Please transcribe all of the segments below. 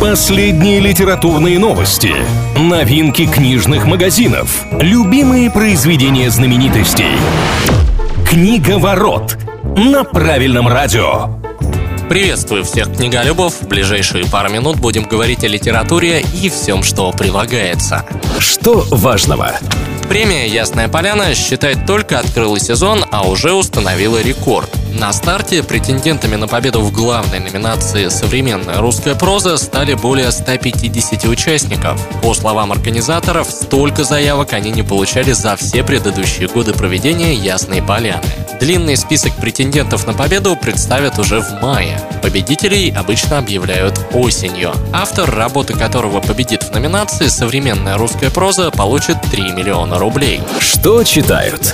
Последние литературные новости, новинки книжных магазинов, любимые произведения знаменитостей. Книговорот на правильном радио. Приветствую всех книголюбов. В ближайшие пару минут будем говорить о литературе и всем, что прилагается. Что важного? Премия «Ясная поляна», считай, только открыла сезон, а уже установила рекорд. На старте претендентами на победу в главной номинации «Современная русская проза» стали более 150 участников. По словам организаторов, столько заявок они не получали за все предыдущие годы проведения «Ясной поляны». Длинный список претендентов на победу представят уже в мае. Победителей обычно объявляют осенью. Автор, работы которого победит в номинации «Современная русская проза», получит 3 миллиона рублей. Что читают?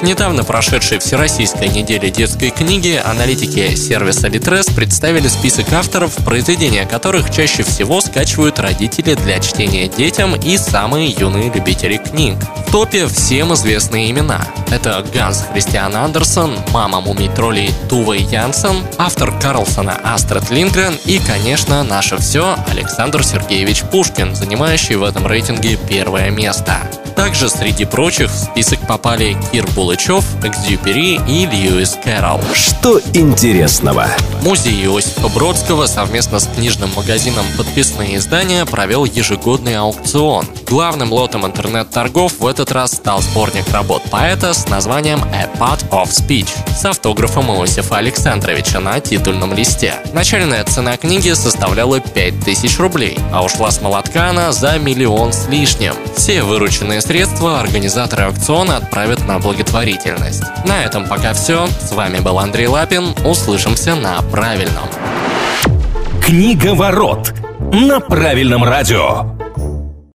В недавно прошедшей Всероссийской неделе детской книги аналитики сервиса «Литрес» представили список авторов, произведения которых чаще всего скачивают родители для чтения детям и самые юные любители книг. В топе всем известные имена. Это Ганс Христиан Андерсен, мама мумий-троллей Туве Янссон, автор «Карлсона» Астрид Лингрен и, конечно, наше все Александр Сергеевич Пушкин, занимающий в этом рейтинге первое место. Также среди прочих в список попали Кир Булычев, Экзюпери и Льюис Кэрролл. Что интересного? Музей Иосифа Бродского совместно с книжным магазином «Подписные издания» провел ежегодный аукцион. Главным лотом интернет-торгов в этот раз стал сборник работ поэта с названием «A Part of Speech» с автографом Иосифа Александровича на титульном листе. Начальная цена книги составляла 5000 рублей, а ушла с молотка она за 1 миллион с лишним. Все вырученные средства организаторы аукциона отправят на благотворительность. На этом пока все. С вами был Андрей Лапин. Услышимся на правильном. Книговорот на правильном радио.